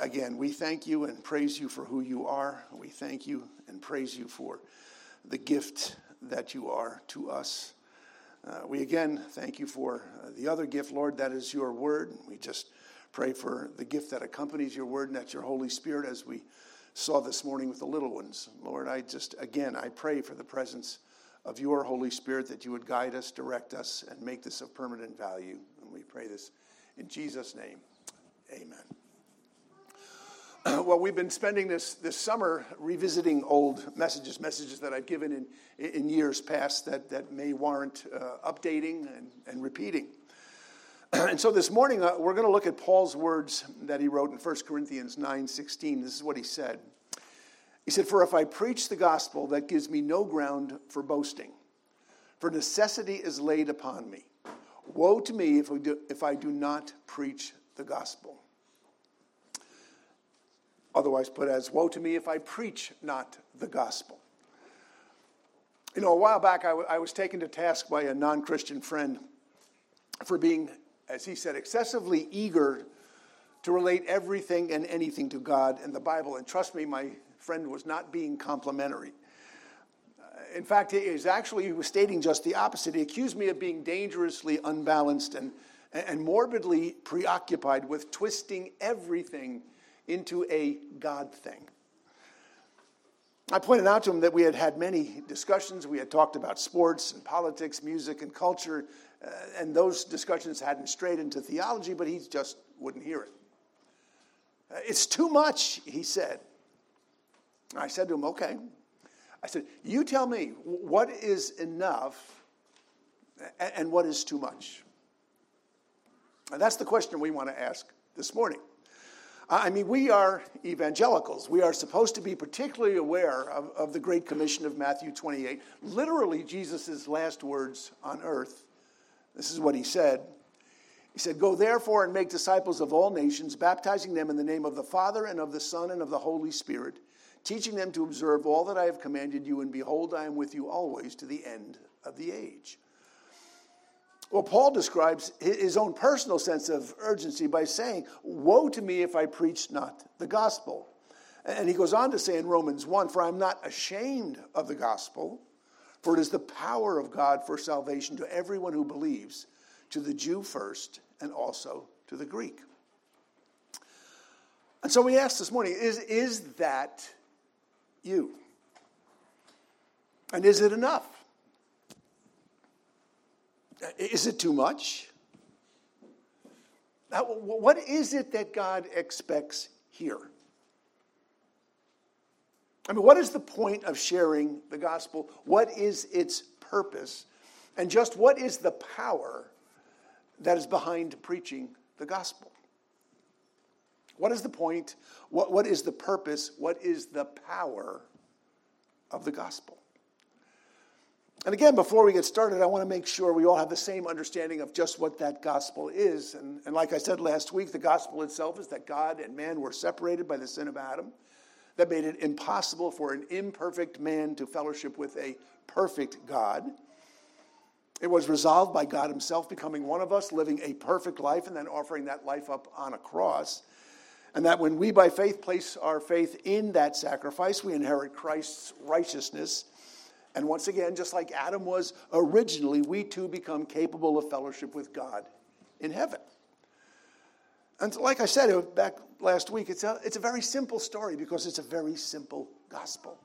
again, we thank you and praise you for who you are. We thank you and praise you for the gift that you are to us. We again thank you for the other gift, Lord, that is your word. We just pray for the gift that accompanies your word and that your Holy Spirit, as we saw this morning with the little ones. Lord, I pray for the presence of your Holy Spirit, that you would guide us, direct us, and make this of permanent value. And we pray this in Jesus' name. Amen. Well, we've been spending this summer revisiting old messages that I've given in years past that may warrant updating and repeating. And so this morning, we're going to look at Paul's words that he wrote in 1 Corinthians 9:16. This is what he said. He said, "For if I preach the gospel, that gives me no ground for boasting, for necessity is laid upon me. Woe to me if I do not preach the gospel." Otherwise put as, woe to me if I preach not the gospel. You know, a while back, I was taken to task by a non-Christian friend for being, as he said, excessively eager to relate everything and anything to God and the Bible. And trust me, my friend was not being complimentary. In fact, he was stating just the opposite. He accused me of being dangerously unbalanced and morbidly preoccupied with twisting everything into a God thing. I pointed out to him that we had had many discussions. We had talked about sports and politics, music and culture, and those discussions hadn't strayed into theology, but he just wouldn't hear it. It's too much, he said. I said to him, okay. I said, you tell me what is enough and what is too much. And that's the question we want to ask this morning. I mean, we are evangelicals. We are supposed to be particularly aware of the Great Commission of Matthew 28, literally Jesus' last words on earth. This is what he said. He said, "Go therefore and make disciples of all nations, baptizing them in the name of the Father and of the Son and of the Holy Spirit, teaching them to observe all that I have commanded you, and behold, I am with you always to the end of the age." Well, Paul describes his own personal sense of urgency by saying, woe to me if I preach not the gospel. And he goes on to say in Romans 1, "For I am not ashamed of the gospel, for it is the power of God for salvation to everyone who believes, to the Jew first and also to the Greek." And so we asked this morning, is that you? And is it enough? Is it too much? What is it that God expects here? I mean, what is the point of sharing the gospel? What is its purpose? And just what is the power that is behind preaching the gospel? What is the point? What is the purpose? What is the power of the gospel? And again, before we get started, I want to make sure we all have the same understanding of just what that gospel is. And like I said last week, the gospel itself is that God and man were separated by the sin of Adam. That made it impossible for an imperfect man to fellowship with a perfect God. It was resolved by God himself becoming one of us, living a perfect life, and then offering that life up on a cross. And that when we, by faith, place our faith in that sacrifice, we inherit Christ's righteousness. And once again, just like Adam was originally, we too become capable of fellowship with God in heaven. And like I said back last week, it's a very simple story because it's a very simple gospel.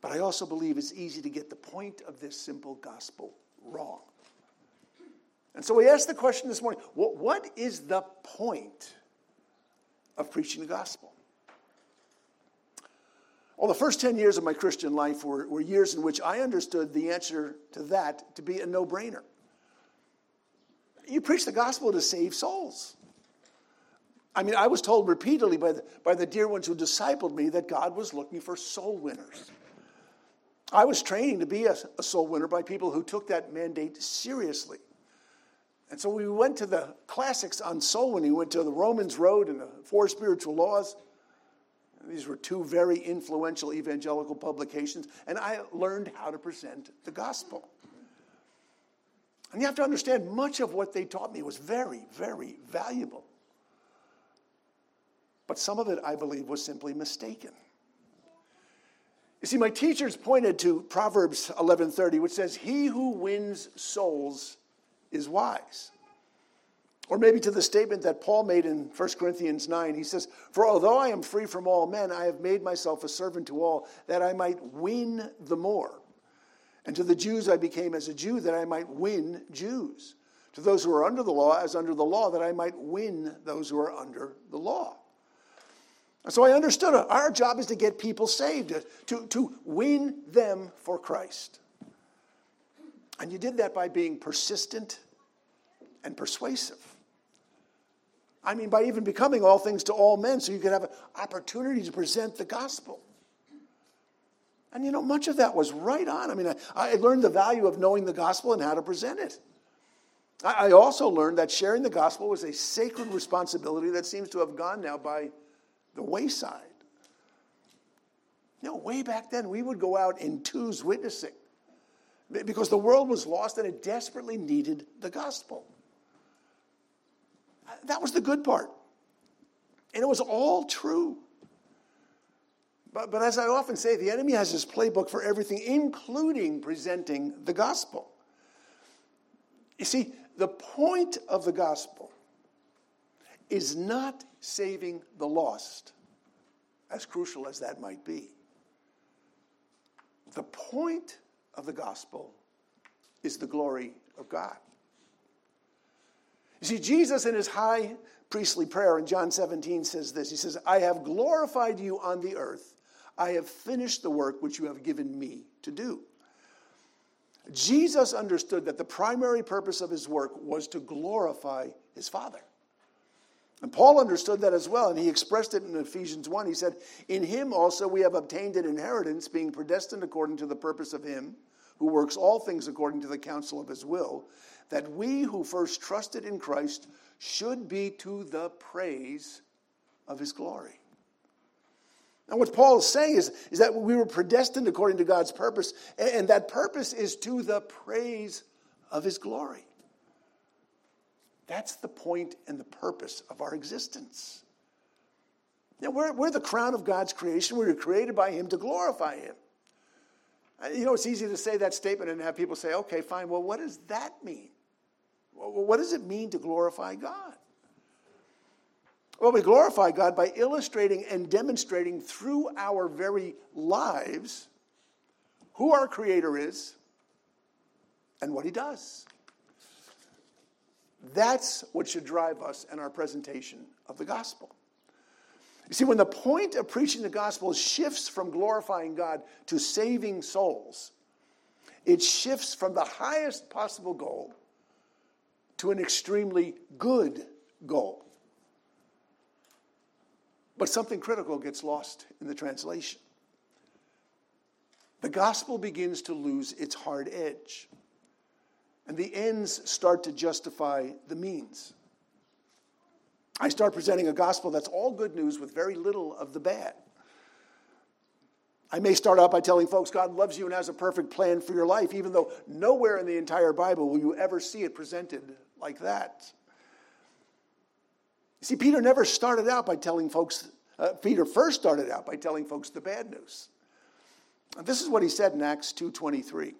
But I also believe it's easy to get the point of this simple gospel wrong. And so we asked the question this morning, what is the point of preaching the gospel? Well, the first 10 years of my Christian life were years in which I understood the answer to that to be a no-brainer. You preach the gospel to save souls. I mean, I was told repeatedly by the dear ones who discipled me that God was looking for soul winners. I was training to be a soul winner by people who took that mandate seriously. And so we went to the classics on soul winning. We went to the Romans Road and the Four Spiritual Laws. These were two very influential evangelical publications, and I learned how to present the gospel. And you have to understand, much of what they taught me was very, very valuable. But some of it, I believe, was simply mistaken. You see, my teachers pointed to Proverbs 11:30, which says, "He who wins souls is wise." Or maybe to the statement that Paul made in 1 Corinthians 9. He says, "For although I am free from all men, I have made myself a servant to all, that I might win the more. And to the Jews I became as a Jew, that I might win Jews. To those who are under the law, as under the law, that I might win those who are under the law." And so I understood our job is to get people saved, to win them for Christ. And you did that by being persistent and persuasive. I mean, by even becoming all things to all men, so you could have an opportunity to present the gospel. And, you know, much of that was right on. I mean, I learned the value of knowing the gospel and how to present it. I also learned that sharing the gospel was a sacred responsibility that seems to have gone now by the wayside. You know, way back then, we would go out in twos witnessing because the world was lost and it desperately needed the gospel. That was the good part. And it was all true. But as I often say, the enemy has his playbook for everything, including presenting the gospel. You see, the point of the gospel is not saving the lost, as crucial as that might be. The point of the gospel is the glory of God. You see, Jesus in his high priestly prayer in John 17 says this. He says, "I have glorified you on the earth. I have finished the work which you have given me to do." Jesus understood that the primary purpose of his work was to glorify his Father. And Paul understood that as well, and he expressed it in Ephesians 1. He said, "In him also we have obtained an inheritance, being predestined according to the purpose of him, who works all things according to the counsel of his will, that we who first trusted in Christ should be to the praise of his glory." And what Paul is saying is that we were predestined according to God's purpose, and that purpose is to the praise of his glory. That's the point and the purpose of our existence. Now, we're the crown of God's creation. We were created by him to glorify him. You know, it's easy to say that statement and have people say, "Okay, fine, well, what does that mean? What does it mean to glorify God?" Well, we glorify God by illustrating and demonstrating through our very lives who our Creator is and what he does. That's what should drive us in our presentation of the gospel. You see, when the point of preaching the gospel shifts from glorifying God to saving souls, it shifts from the highest possible goal to an extremely good goal. But something critical gets lost in the translation. The gospel begins to lose its hard edge, and the ends start to justify the means. I start presenting a gospel that's all good news with very little of the bad. I may start out by telling folks God loves you and has a perfect plan for your life, even though nowhere in the entire Bible will you ever see it presented like that. You see, Peter never started out by telling folks, Peter first started out by telling folks the bad news. And this is what he said in Acts 2:23.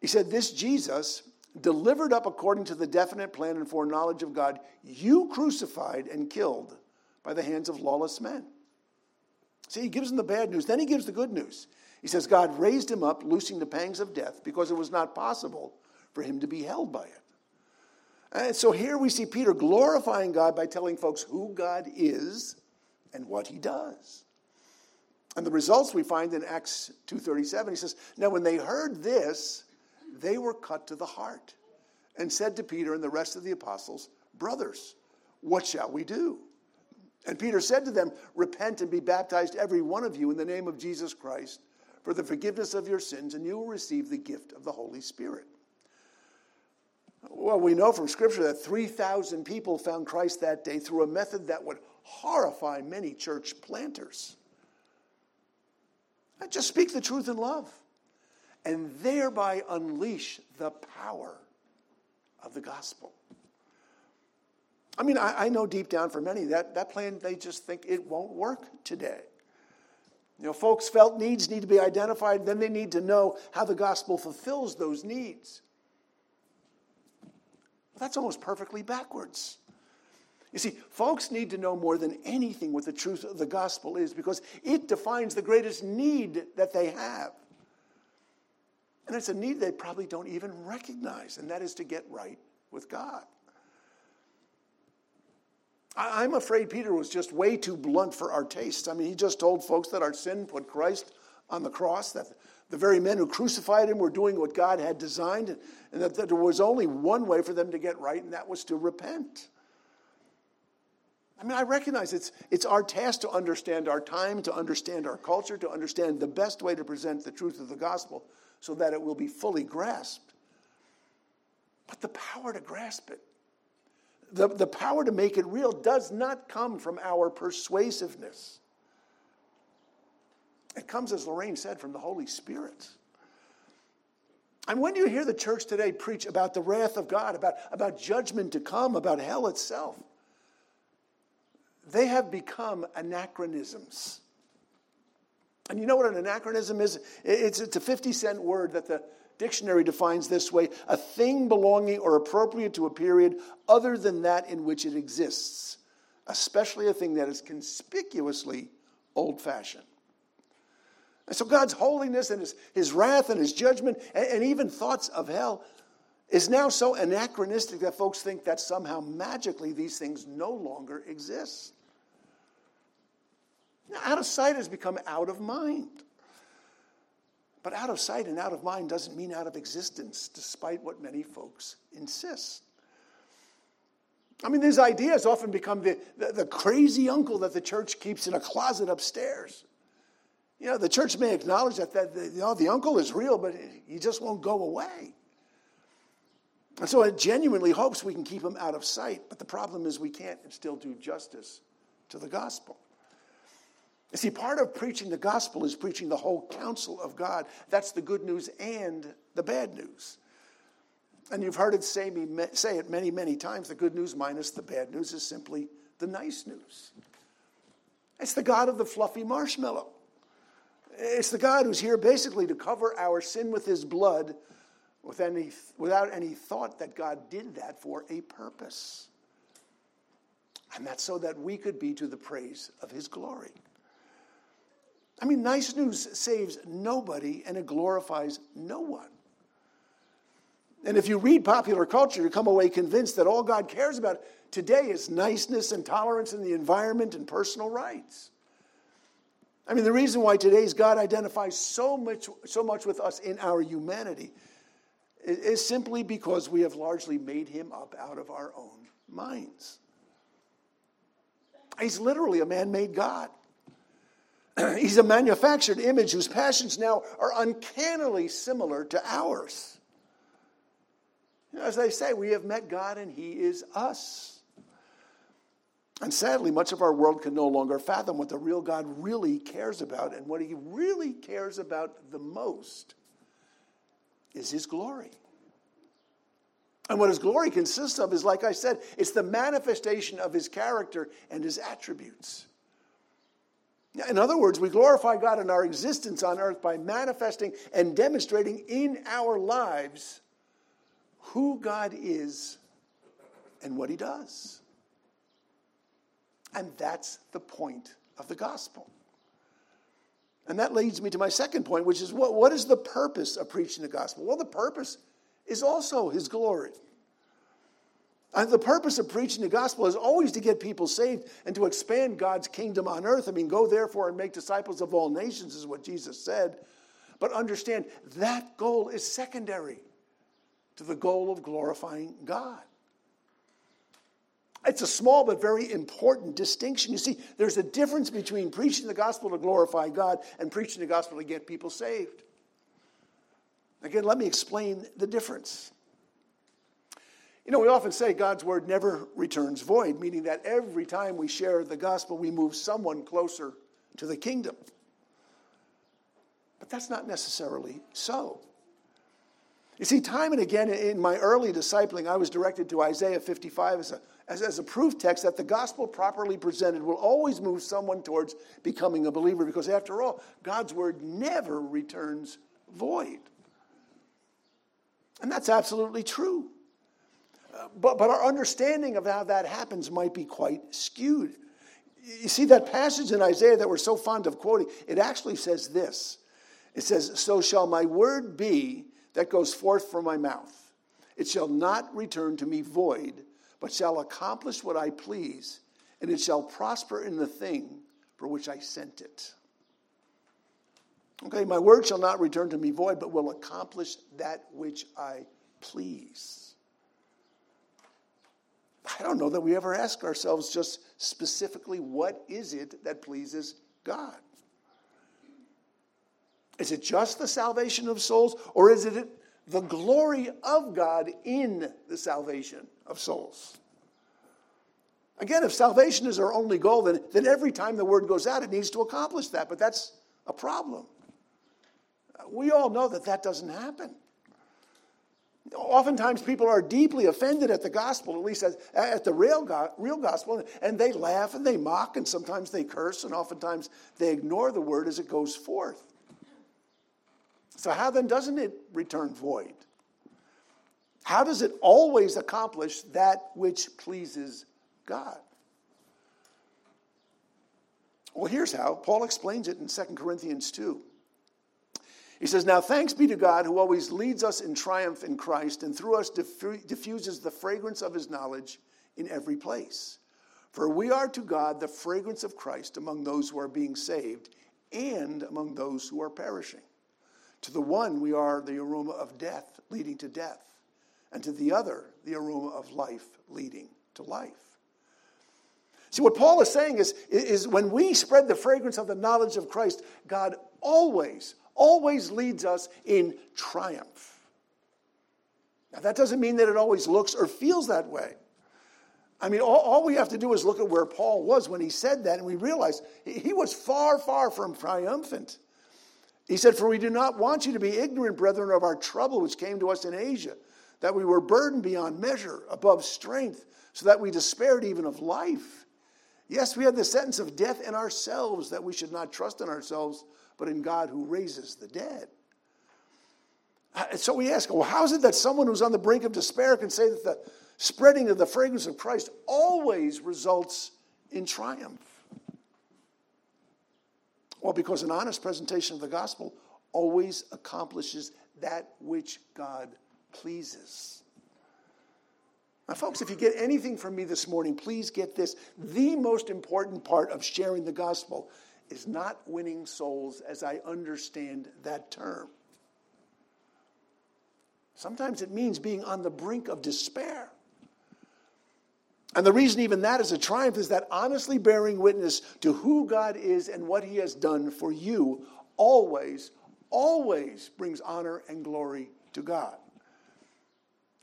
He said, "This Jesus, delivered up according to the definite plan and foreknowledge of God, you crucified and killed by the hands of lawless men." See, he gives them the bad news. Then he gives the good news. He says, "God raised him up, loosing the pangs of death, because it was not possible for him to be held by it." And so here we see Peter glorifying God by telling folks who God is and what he does. And the results we find in Acts 2:37. He says, "Now when they heard this, they were cut to the heart and said to Peter and the rest of the apostles, 'Brothers, what shall we do?' And Peter said to them, 'Repent and be baptized, every one of you, in the name of Jesus Christ, for the forgiveness of your sins, and you will receive the gift of the Holy Spirit.'" Well, we know from Scripture that 3,000 people found Christ that day through a method that would horrify many church planters. Just speak the truth in love, and thereby unleash the power of the gospel. I mean, I know deep down for many, that plan, they just think it won't work today. You know, folks' felt needs need to be identified, then they need to know how the gospel fulfills those needs. That's almost perfectly backwards. You see, folks need to know more than anything what the truth of the gospel is, because it defines the greatest need that they have. And it's a need they probably don't even recognize, and that is to get right with God. I'm afraid Peter was just way too blunt for our tastes. I mean, he just told folks that our sin put Christ on the cross, that the very men who crucified him were doing what God had designed, and that there was only one way for them to get right, and that was to repent. I mean, I recognize it's our task to understand our time, to understand our culture, to understand the best way to present the truth of the gospel so that it will be fully grasped. But the power to grasp it, the power to make it real, does not come from our persuasiveness. It comes, as Lorraine said, from the Holy Spirit. And when you hear the church today preach about the wrath of God, about judgment to come, about hell itself, they have become anachronisms. And you know what an anachronism is? It's a 50-cent word that the dictionary defines this way: a thing belonging or appropriate to a period other than that in which it exists, especially a thing that is conspicuously old-fashioned. And so God's holiness and his wrath and his judgment and even thoughts of hell is now so anachronistic that folks think that somehow magically these things no longer exist. Now, out of sight has become out of mind. But out of sight and out of mind doesn't mean out of existence, despite what many folks insist. I mean, these ideas often become the crazy uncle that the church keeps in a closet upstairs. You know, the church may acknowledge that the uncle is real, but he just won't go away. And so it genuinely hopes we can keep him out of sight, but the problem is we can't and still do justice to the gospel. You see, part of preaching the gospel is preaching the whole counsel of God. That's the good news and the bad news. And you've heard it say it many, many times. The good news minus the bad news is simply the nice news. It's the God of the fluffy marshmallow. It's the God who's here basically to cover our sin with his blood without any thought that God did that for a purpose. And that's so that we could be to the praise of his glory. I mean, nice news saves nobody and it glorifies no one. And if you read popular culture, you come away convinced that all God cares about today is niceness and tolerance and the environment and personal rights. I mean, the reason why today's God identifies so much with us in our humanity is simply because we have largely made him up out of our own minds. He's literally a man-made God. He's a manufactured image whose passions now are uncannily similar to ours. You know, as they say, we have met God and he is us. And sadly, much of our world can no longer fathom what the real God really cares about, and what he really cares about the most is his glory. And what his glory consists of is, like I said, it's the manifestation of his character and his attributes. In other words, we glorify God in our existence on earth by manifesting and demonstrating in our lives who God is and what he does. And that's the point of the gospel. And that leads me to my second point, which is what is the purpose of preaching the gospel? Well, the purpose is also his glory. And the purpose of preaching the gospel is always to get people saved and to expand God's kingdom on earth. I mean, go therefore and make disciples of all nations is what Jesus said. But understand, that goal is secondary to the goal of glorifying God. It's a small but very important distinction. You see, there's a difference between preaching the gospel to glorify God and preaching the gospel to get people saved. Again, let me explain the difference. You know, we often say God's word never returns void, meaning that every time we share the gospel, we move someone closer to the kingdom. But that's not necessarily so. You see, time and again in my early discipling, I was directed to Isaiah 55 as a as a proof text that the gospel properly presented will always move someone towards becoming a believer, because after all, God's word never returns void. And that's absolutely true. But our understanding of how that happens might be quite skewed. You see, that passage in Isaiah that we're so fond of quoting, it actually says this. It says, "So shall my word be that goes forth from my mouth. It shall not return to me void, but shall accomplish what I please, and it shall prosper in the thing for which I sent it." Okay, my word shall not return to me void, but will accomplish that which I please. I don't know that we ever ask ourselves just specifically, what is it that pleases God? Is it just the salvation of souls, or is it the glory of God in the salvation of souls? Again, if salvation is our only goal, then every time the word goes out, it needs to accomplish that. But that's a problem. We all know that doesn't happen. Oftentimes people are deeply offended at the gospel, at least at the real gospel, and they laugh and they mock, and sometimes they curse, and oftentimes they ignore the word as it goes forth. So how then doesn't it return void? How does it always accomplish that which pleases God? Well, here's how. Paul explains it in 2 Corinthians 2. He says, "Now thanks be to God, who always leads us in triumph in Christ, and through us diffuses the fragrance of his knowledge in every place. For we are to God the fragrance of Christ among those who are being saved and among those who are perishing. To the one we are the aroma of death leading to death, and to the other the aroma of life leading to life." See, what Paul is saying is when we spread the fragrance of the knowledge of Christ, God always leads us in triumph. Now, that doesn't mean that it always looks or feels that way. I mean, all we have to do is look at where Paul was when he said that, and we realize he was far, far from triumphant. He said, "For we do not want you to be ignorant, brethren, of our trouble which came to us in Asia, that we were burdened beyond measure, above strength, so that we despaired even of life. Yes, we had the sentence of death in ourselves, that we should not trust in ourselves, but in God who raises the dead." So we ask, well, how is it that someone who's on the brink of despair can say that the spreading of the fragrance of Christ always results in triumph? Well, because an honest presentation of the gospel always accomplishes that which God pleases. Now, folks, if you get anything from me this morning, please get this. The most important part of sharing the gospel is not winning souls as I understand that term. Sometimes it means being on the brink of despair. And the reason even that is a triumph is that honestly bearing witness to who God is and what he has done for you always brings honor and glory to God.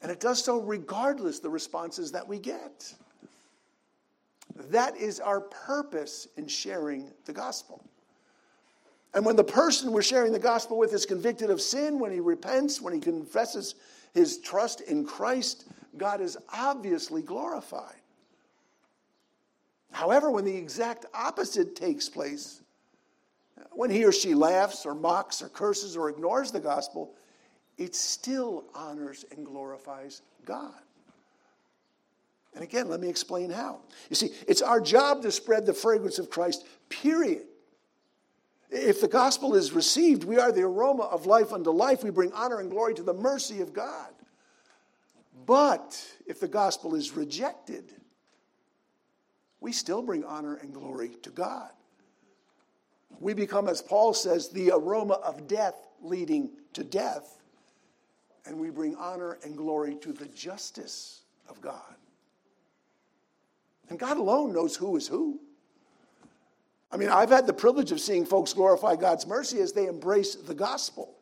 And it does so regardless the responses that we get. That is our purpose in sharing the gospel. And when the person we're sharing the gospel with is convicted of sin, when he repents, when he confesses his trust in Christ, God is obviously glorified. However, when the exact opposite takes place, when he or she laughs or mocks or curses or ignores the gospel, it still honors and glorifies God. And again, let me explain how. You see, it's our job to spread the fragrance of Christ, period. If the gospel is received, we are the aroma of life unto life. We bring honor and glory to the mercy of God. But if the gospel is rejected, we still bring honor and glory to God. We become, as Paul says, the aroma of death leading to death, and we bring honor and glory to the justice of God. And God alone knows who is who. I mean, I've had the privilege of seeing folks glorify God's mercy as they embrace the gospel.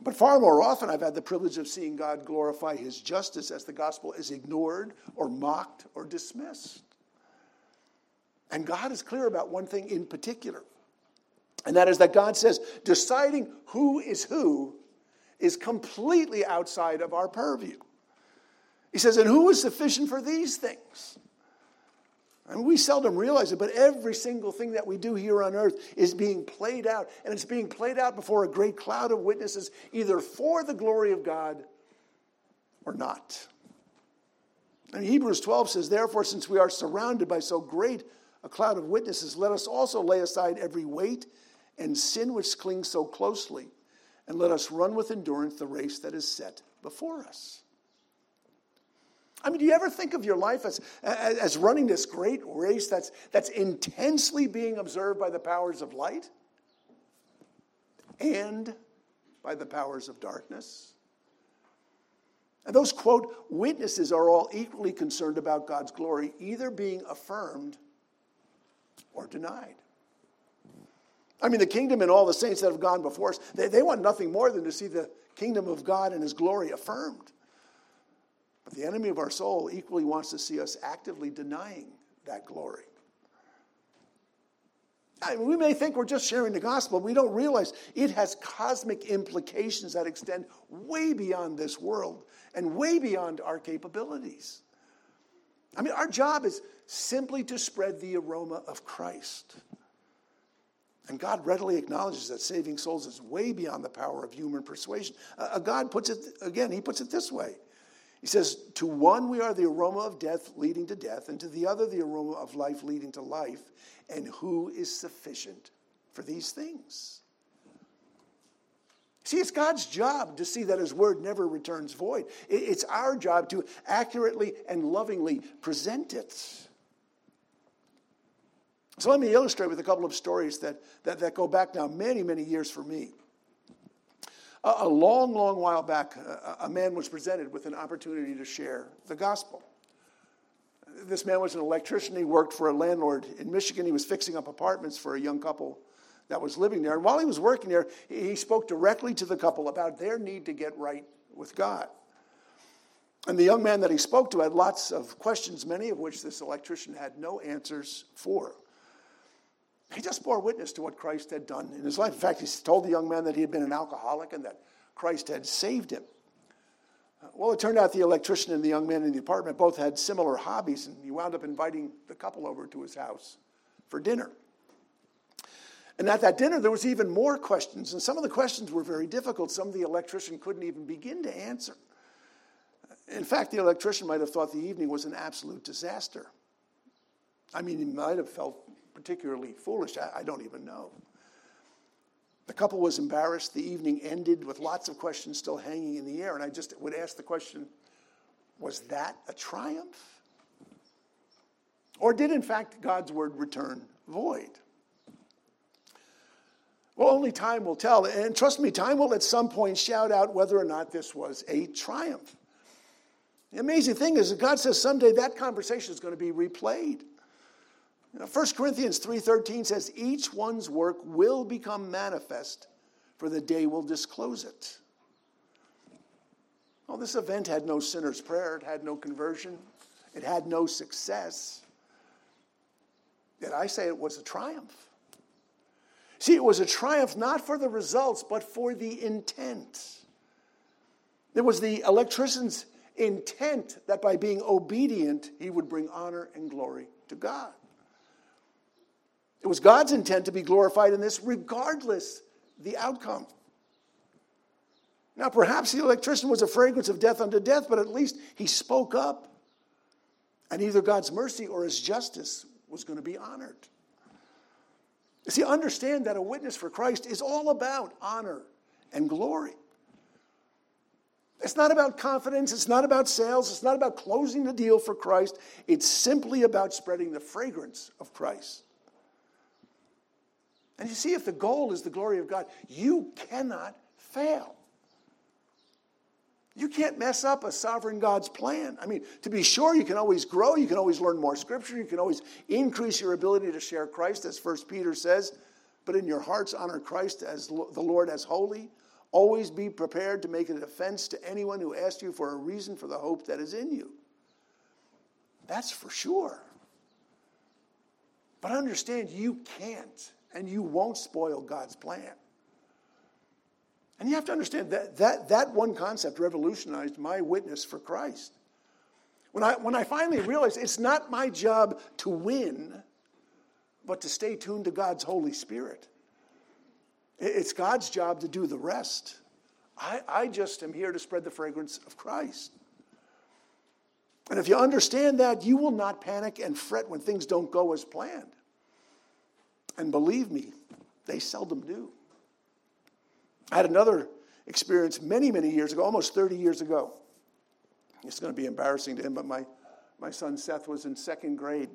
But far more often, I've had the privilege of seeing God glorify his justice as the gospel is ignored or mocked or dismissed. And God is clear about one thing in particular, and that is that God says deciding who is completely outside of our purview. He says, and who is sufficient for these things? I mean, we seldom realize it, but every single thing that we do here on earth is being played out, and it's being played out before a great cloud of witnesses, either for the glory of God or not. And Hebrews 12 says, therefore, since we are surrounded by so great a cloud of witnesses, let us also lay aside every weight and sin which clings so closely, and let us run with endurance the race that is set before us. I mean, do you ever think of your life as running this great race that's intensely being observed by the powers of light and by the powers of darkness? And those, quote, witnesses are all equally concerned about God's glory, either being affirmed or denied. I mean, the kingdom and all the saints that have gone before us, they want nothing more than to see the kingdom of God and his glory affirmed. But the enemy of our soul equally wants to see us actively denying that glory. I mean, we may think we're just sharing the gospel. We don't realize it has cosmic implications that extend way beyond this world and way beyond our capabilities. I mean, our job is simply to spread the aroma of Christ. And God readily acknowledges that saving souls is way beyond the power of human persuasion. God puts it, again, he puts it this way. He says, to one we are the aroma of death leading to death, and to the other the aroma of life leading to life. And who is sufficient for these things? See, it's God's job to see that his word never returns void. It's our job to accurately and lovingly present it. So let me illustrate with a couple of stories that go back now many, many years for me. A long, long while back, a man was presented with an opportunity to share the gospel. This man was an electrician. He worked for a landlord in Michigan. He was fixing up apartments for a young couple that was living there. And while he was working there, he spoke directly to the couple about their need to get right with God. And the young man that he spoke to had lots of questions, many of which this electrician had no answers for. He just bore witness to what Christ had done in his life. In fact, he told the young man that he had been an alcoholic and that Christ had saved him. Well, it turned out the electrician and the young man in the apartment both had similar hobbies, and he wound up inviting the couple over to his house for dinner. And at that dinner, there was even more questions, and some of the questions were very difficult. Some the electrician couldn't even begin to answer. In fact, the electrician might have thought the evening was an absolute disaster. I mean, he might have felt particularly foolish. I don't even know. The couple was embarrassed. The evening ended with lots of questions still hanging in the air, and I just would ask the question, was that a triumph? Or did, in fact, God's word return void? Well, only time will tell, and trust me, time will at some point shout out whether or not this was a triumph. The amazing thing is that God says someday that conversation is going to be replayed. 1 Corinthians 3:13 says, each one's work will become manifest, for the day will disclose it. Well, this event had no sinner's prayer. It had no conversion. It had no success. Yet I say it was a triumph. See, it was a triumph not for the results, but for the intent. It was the electrician's intent that by being obedient, he would bring honor and glory to God. It was God's intent to be glorified in this, regardless the outcome. Now, perhaps the electrician was a fragrance of death unto death, but at least he spoke up. And either God's mercy or his justice was going to be honored. See, understand that a witness for Christ is all about honor and glory. It's not about confidence. It's not about sales. It's not about closing the deal for Christ. It's simply about spreading the fragrance of Christ. And you see, if the goal is the glory of God, you cannot fail. You can't mess up a sovereign God's plan. I mean, to be sure, you can always grow. You can always learn more scripture. You can always increase your ability to share Christ, as 1 Peter says. But in your hearts, honor Christ as the Lord as holy. Always be prepared to make a defense to anyone who asks you for a reason for the hope that is in you. That's for sure. But understand, you can't. And you won't spoil God's plan. And you have to understand that one concept revolutionized my witness for Christ. When I finally realized it's not my job to win, but to stay tuned to God's Holy Spirit. It's God's job to do the rest. I just am here to spread the fragrance of Christ. And if you understand that, you will not panic and fret when things don't go as planned. And believe me, they seldom do. I had another experience many years ago, almost 30 years ago. It's going to be embarrassing to him, but my son Seth was in second grade.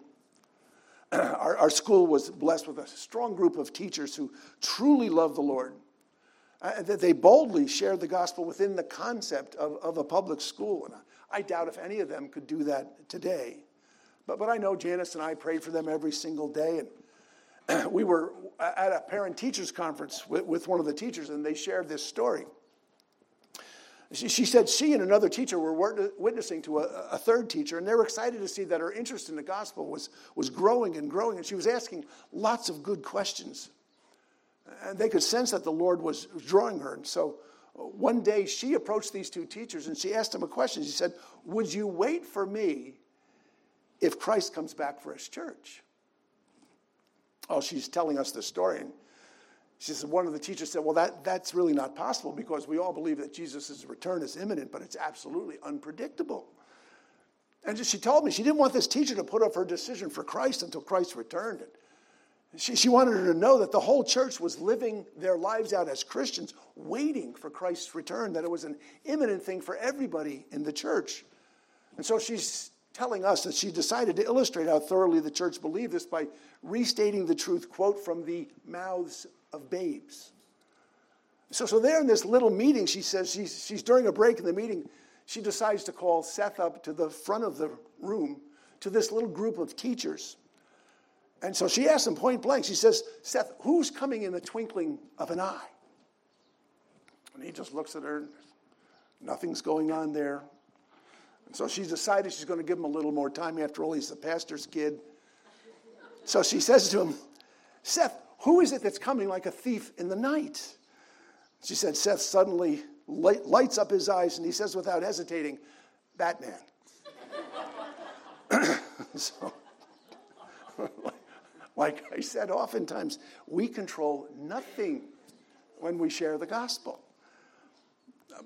Our school was blessed with a strong group of teachers who truly loved the Lord. They boldly shared the gospel within the concept of a public school. And I doubt if any of them could do that today. But I know Janice and I prayed for them every single day. And we were at a parent-teachers conference with one of the teachers, and they shared this story. She said she and another teacher were witnessing to a third teacher, and they were excited to see that her interest in the gospel was growing, and she was asking lots of good questions. And they could sense that the Lord was drawing her. And so one day she approached these two teachers, and she asked them a question. She said, "Would you wait for me if Christ comes back for his church?" Oh, she's telling us this story, and she said, one of the teachers said, "Well, that's really not possible because we all believe that Jesus' return is imminent, but it's absolutely unpredictable." And she told me she didn't want this teacher to put up her decision for Christ until Christ returned. She wanted her to know that the whole church was living their lives out as Christians, waiting for Christ's return, that it was an imminent thing for everybody in the church. And so she's telling us that she decided to illustrate how thoroughly the church believed this by restating the truth, quote, from the mouths of babes. So there in this little meeting, she says, she's during a break in the meeting, she decides to call Seth up to the front of the room to this little group of teachers. And so she asks him point blank, she says, "Seth, who's coming in the twinkling of an eye?" And he just looks at her, and nothing's going on there. And so she's decided she's going to give him a little more time. After all, he's the pastor's kid. So she says to him, "Seth, who is it that's coming like a thief in the night?" She said, Seth suddenly lights up his eyes, and he says without hesitating, "Batman." So, like I said, oftentimes we control nothing when we share the gospel.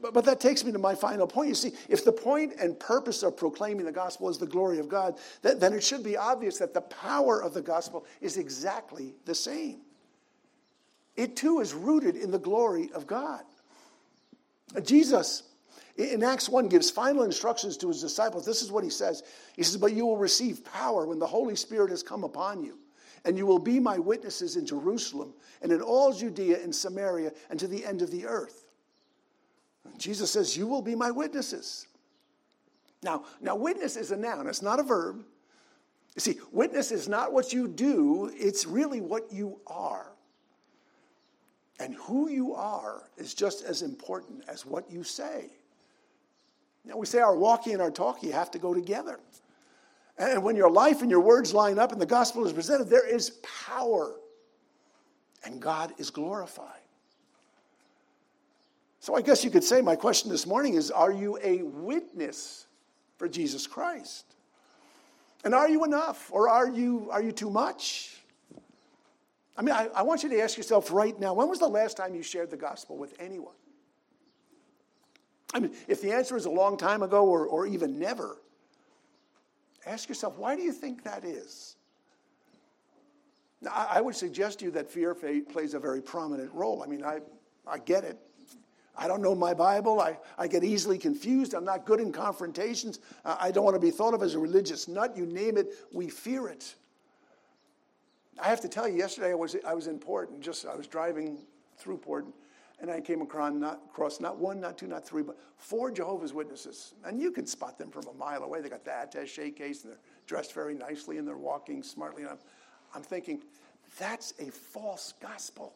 But that takes me to my final point. You see, if the point and purpose of proclaiming the gospel is the glory of God, then it should be obvious that the power of the gospel is exactly the same. It too is rooted in the glory of God. Jesus, in Acts 1, gives final instructions to his disciples. This is what he says. He says, "But you will receive power when the Holy Spirit has come upon you, and you will be my witnesses in Jerusalem and in all Judea and Samaria and to the end of the earth." Jesus says, "You will be my witnesses." Now, witness is a noun. It's not a verb. You see, witness is not what you do. It's really what you are. And who you are is just as important as what you say. Now, we say our walkie and our talkie have to go together. And when your life and your words line up and the gospel is presented, there is power. And God is glorified. So I guess you could say my question this morning is, are you a witness for Jesus Christ? And are you enough, or are you too much? I mean, I want you to ask yourself right now, when was the last time you shared the gospel with anyone? I mean, if the answer is a long time ago or even never, ask yourself, why do you think that is? Now, I would suggest to you that fear plays a very prominent role. I mean, I get it. I don't know my Bible. I get easily confused. I'm not good in confrontations. I don't want to be thought of as a religious nut. You name it, we fear it. I have to tell you, yesterday I was in Port, and I was driving through Port, and I came across not one, not two, not three, but four Jehovah's Witnesses. And you can spot them from a mile away. They got the attaché case, and they're dressed very nicely, and they're walking smartly. And I'm thinking, that's a false gospel.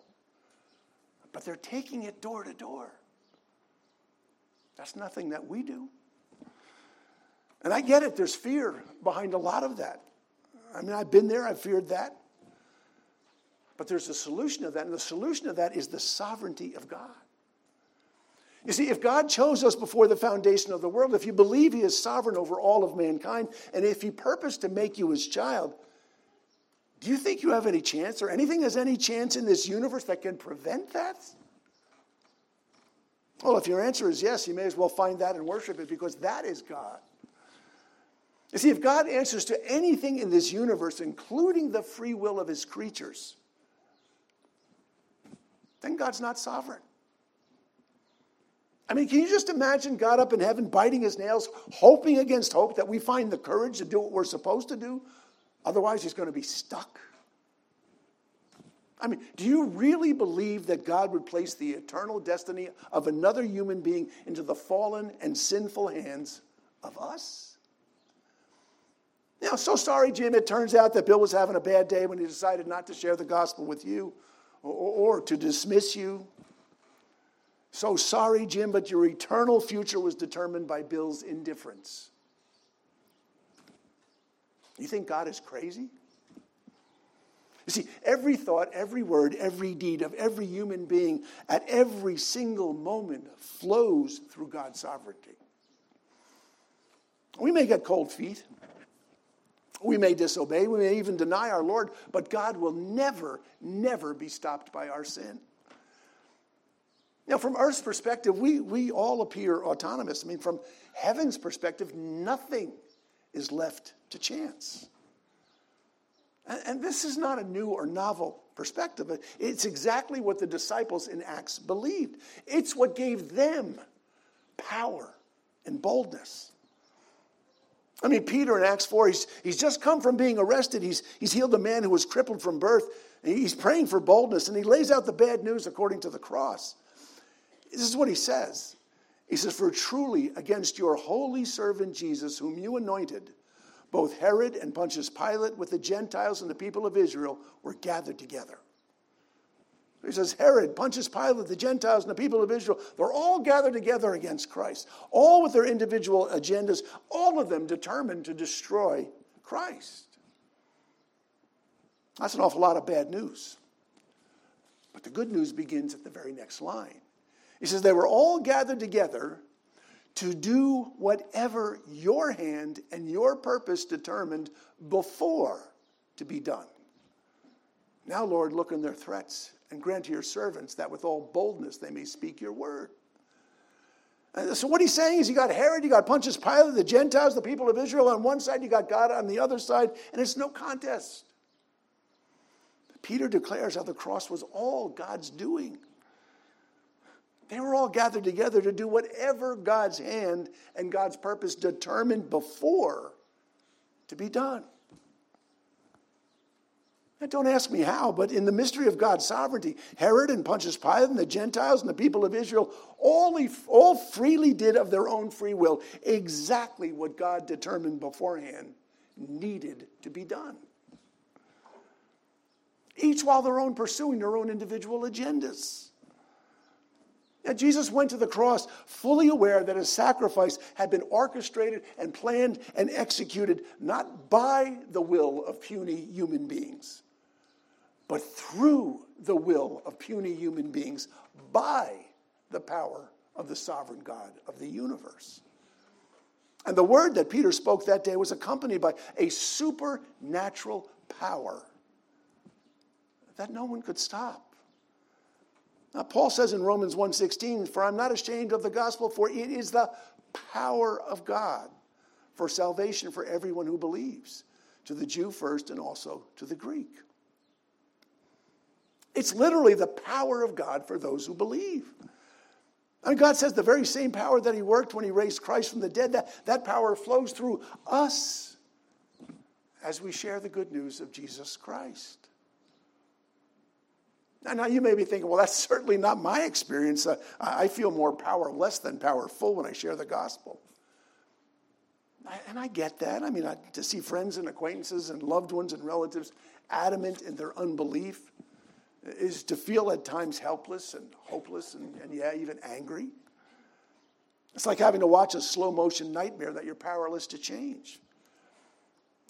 But they're taking it door to door. That's nothing that we do. And I get it. There's fear behind a lot of that. I mean, I've been there. I've feared that. But there's a solution to that, and the solution to that is the sovereignty of God. You see, if God chose us before the foundation of the world, if you believe he is sovereign over all of mankind, and if he purposed to make you his child, do you think you have any chance, or anything has any chance in this universe that can prevent that? Well, if your answer is yes, you may as well find that and worship it, because that is God. You see, if God answers to anything in this universe, including the free will of his creatures, then God's not sovereign. I mean, can you just imagine God up in heaven biting his nails, hoping against hope that we find the courage to do what we're supposed to do? Otherwise, he's going to be stuck. I mean, do you really believe that God would place the eternal destiny of another human being into the fallen and sinful hands of us? Now, so sorry, Jim, it turns out that Bill was having a bad day when he decided not to share the gospel with you or to dismiss you. So sorry, Jim, but your eternal future was determined by Bill's indifference. You think God is crazy? You see, every thought, every word, every deed of every human being at every single moment flows through God's sovereignty. We may get cold feet. We may disobey. We may even deny our Lord. But God will never, never be stopped by our sin. Now, from Earth's perspective, we all appear autonomous. I mean, from heaven's perspective, nothing is left to chance. And this is not a new or novel perspective. It's exactly what the disciples in Acts believed. It's what gave them power and boldness. I mean, Peter in Acts 4, he's just come from being arrested. He's healed a man who was crippled from birth. He's praying for boldness, and he lays out the bad news according to the cross. This is what he says. He says, "For truly against your holy servant Jesus, whom you anointed, both Herod and Pontius Pilate with the Gentiles and the people of Israel were gathered together." He says, Herod, Pontius Pilate, the Gentiles and the people of Israel, they're all gathered together against Christ, all with their individual agendas, all of them determined to destroy Christ. That's an awful lot of bad news. But the good news begins at the very next line. He says, they were all gathered together to do whatever your hand and your purpose determined before to be done. Now, Lord, look on their threats and grant to your servants that with all boldness they may speak your word. And so what he's saying is you got Herod, you got Pontius Pilate, the Gentiles, the people of Israel on one side, you got God on the other side, and it's no contest. Peter declares how the cross was all God's doing. They were all gathered together to do whatever God's hand and God's purpose determined before to be done. Now, don't ask me how, but in the mystery of God's sovereignty, Herod and Pontius Pilate and the Gentiles and the people of Israel all freely did of their own free will exactly what God determined beforehand needed to be done. Each while they're own pursuing their own individual agendas. Now, Jesus went to the cross fully aware that his sacrifice had been orchestrated and planned and executed not by the will of puny human beings, but through the will of puny human beings by the power of the sovereign God of the universe. And the word that Peter spoke that day was accompanied by a supernatural power that no one could stop. Now, Paul says in Romans 1:16, "For I'm not ashamed of the gospel, for it is the power of God for salvation for everyone who believes, to the Jew first and also to the Greek." It's literally the power of God for those who believe. And God says the very same power that he worked when he raised Christ from the dead, that power flows through us as we share the good news of Jesus Christ. Now, you may be thinking, well, that's certainly not my experience. I feel more powerless than powerful when I share the gospel. And I get that. I mean, to see friends and acquaintances and loved ones and relatives adamant in their unbelief is to feel at times helpless and hopeless and even angry. It's like having to watch a slow-motion nightmare that you're powerless to change.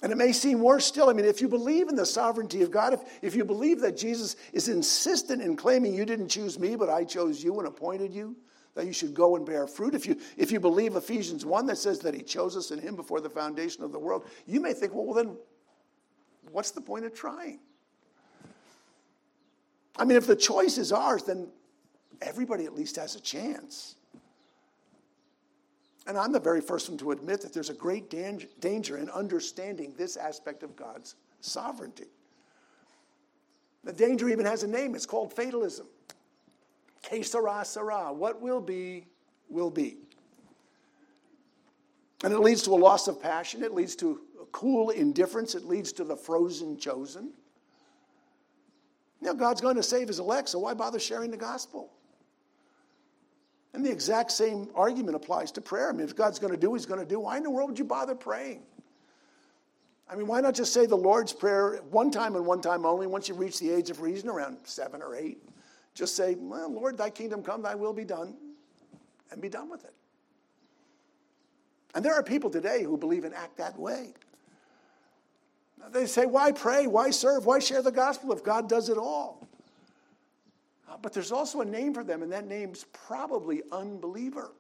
And it may seem worse still. I mean, if you believe in the sovereignty of God, if you believe that Jesus is insistent in claiming you didn't choose me, but I chose you and appointed you, that you should go and bear fruit. If you believe Ephesians 1 that says that he chose us in him before the foundation of the world, you may think, well, then what's the point of trying? I mean, if the choice is ours, then everybody at least has a chance. And I'm the very first one to admit that there's a great danger in understanding this aspect of God's sovereignty. The danger even has a name. It's called fatalism. Que sera, sera. What will be, will be. And it leads to a loss of passion. It leads to a cool indifference. It leads to the frozen chosen. Now, God's going to save his elect, so why bother sharing the gospel? And the exact same argument applies to prayer. I mean, if God's going to do what he's going to do, why in the world would you bother praying? I mean, why not just say the Lord's Prayer one time and one time only once you reach the age of reason, around 7 or 8? Just say, well, Lord, thy kingdom come, thy will be done, and be done with it. And there are people today who believe and act that way. They say, why pray? Why serve? Why share the gospel if God does it all? But there's also a name for them, and that name's probably unbeliever.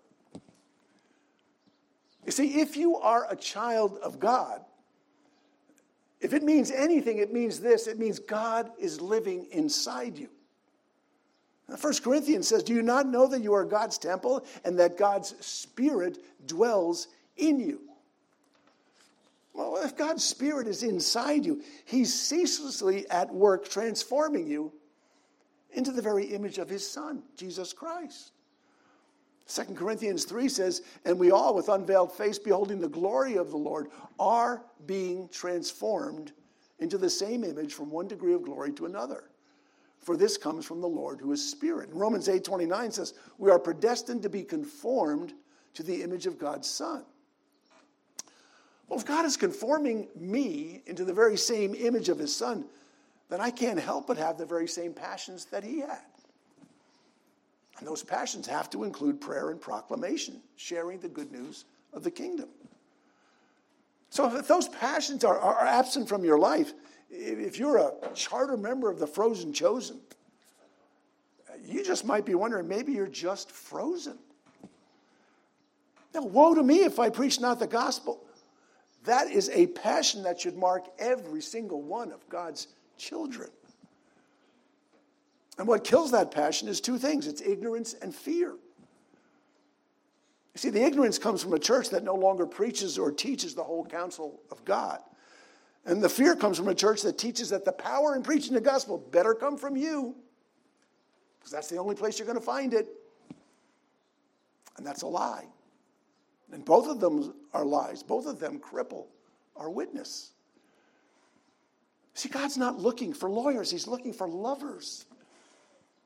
You see, if you are a child of God, if it means anything, it means this. It means God is living inside you. 1 Corinthians says, do you not know that you are God's temple and that God's Spirit dwells in you? Well, if God's Spirit is inside you, he's ceaselessly at work transforming you into the very image of his Son, Jesus Christ. 2 Corinthians 3 says, and we all with unveiled face beholding the glory of the Lord are being transformed into the same image from one degree of glory to another. For this comes from the Lord who is Spirit. And Romans 8:29 says, we are predestined to be conformed to the image of God's Son. Well, if God is conforming me into the very same image of his Son, then I can't help but have the very same passions that he had. And those passions have to include prayer and proclamation, sharing the good news of the kingdom. So if those passions are absent from your life, if you're a charter member of the Frozen Chosen, you just might be wondering, maybe you're just frozen. Now, woe to me if I preach not the gospel. That is a passion that should mark every single one of God's children. And what kills that passion is two things. It's ignorance and fear. You see, the ignorance comes from a church that no longer preaches or teaches the whole counsel of God. And the fear comes from a church that teaches that the power in preaching the gospel better come from you, because that's the only place you're going to find it. And that's a lie. And both of them are lies. Both of them cripple our witness. See, God's not looking for lawyers. He's looking for lovers.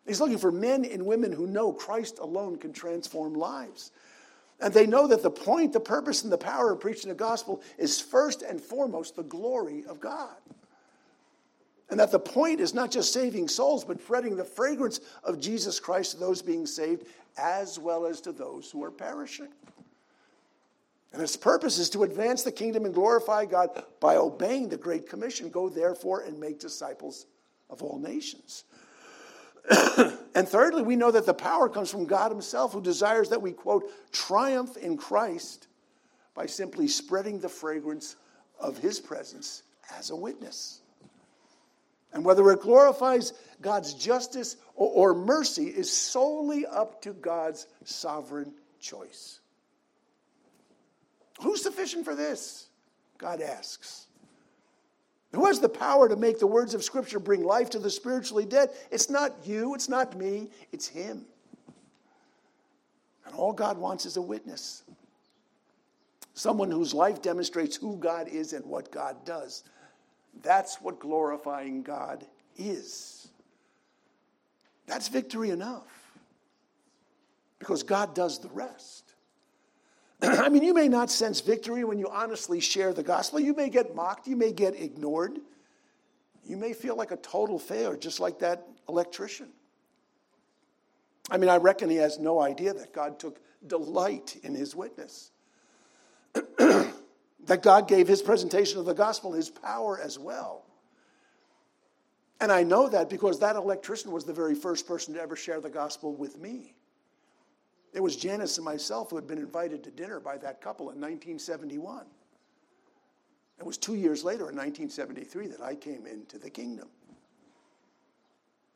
He's looking for men and women who know Christ alone can transform lives. And they know that the point, the purpose, and the power of preaching the gospel is first and foremost the glory of God. And that the point is not just saving souls, but spreading the fragrance of Jesus Christ to those being saved as well as to those who are perishing. And its purpose is to advance the kingdom and glorify God by obeying the Great Commission. Go therefore and make disciples of all nations. And thirdly, we know that the power comes from God himself, who desires that we, quote, triumph in Christ by simply spreading the fragrance of his presence as a witness. And whether it glorifies God's justice or mercy is solely up to God's sovereign choice. Who's sufficient for this? God asks. Who has the power to make the words of Scripture bring life to the spiritually dead? It's not you, it's not me, it's him. And all God wants is a witness. Someone whose life demonstrates who God is and what God does. That's what glorifying God is. That's victory enough. Because God does the rest. I mean, you may not sense victory when you honestly share the gospel. You may get mocked. You may get ignored. You may feel like a total failure, just like that electrician. I mean, I reckon he has no idea that God took delight in his witness, that God gave his presentation of the gospel his power as well. And I know that because that electrician was the very first person to ever share the gospel with me. It was Janice and myself who had been invited to dinner by that couple in 1971. It was 2 years later, in 1973, that I came into the kingdom.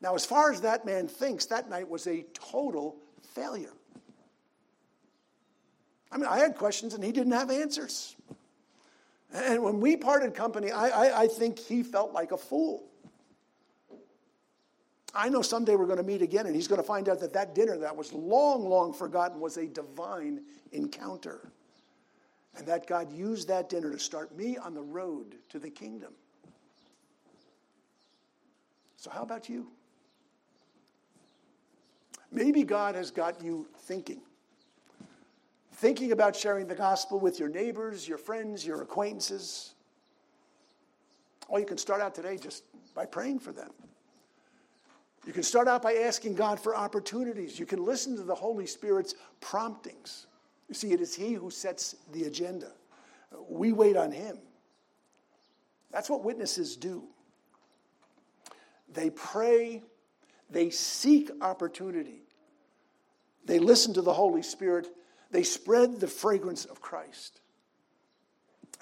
Now, as far as that man thinks, that night was a total failure. I mean, I had questions and he didn't have answers. And when we parted company, I think he felt like a fool. I know someday we're going to meet again, and he's going to find out that that dinner that was long, long forgotten was a divine encounter. And that God used that dinner to start me on the road to the kingdom. So how about you? Maybe God has got you thinking. Thinking about sharing the gospel with your neighbors, your friends, your acquaintances. Or you can start out today just by praying for them. You can start out by asking God for opportunities. You can listen to the Holy Spirit's promptings. You see, it is He who sets the agenda. We wait on Him. That's what witnesses do. They pray. They seek opportunity. They listen to the Holy Spirit. They spread the fragrance of Christ.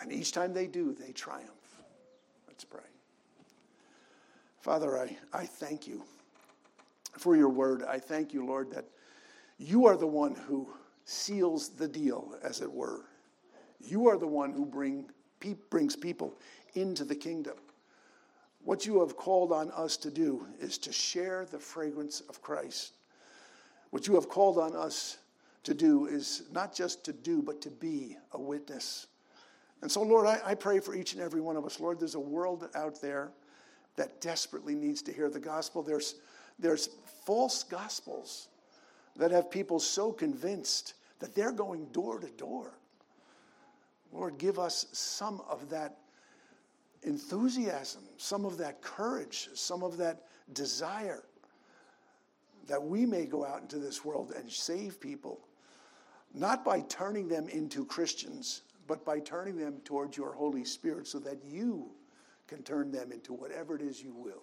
And each time they do, they triumph. Let's pray. Father, I thank you for your word. I thank you, Lord, that you are the one who seals the deal, as it were. You are the one who brings people into the kingdom. What you have called on us to do is to share the fragrance of Christ. What you have called on us to do is not just to do, but to be a witness. And so, Lord, I pray for each and every one of us. Lord, there's a world out there that desperately needs to hear the gospel. There's false gospels that have people so convinced that they're going door to door. Lord, give us some of that enthusiasm, some of that courage, some of that desire, that we may go out into this world and save people, not by turning them into Christians, but by turning them towards your Holy Spirit so that you can turn them into whatever it is you will.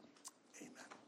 Amen.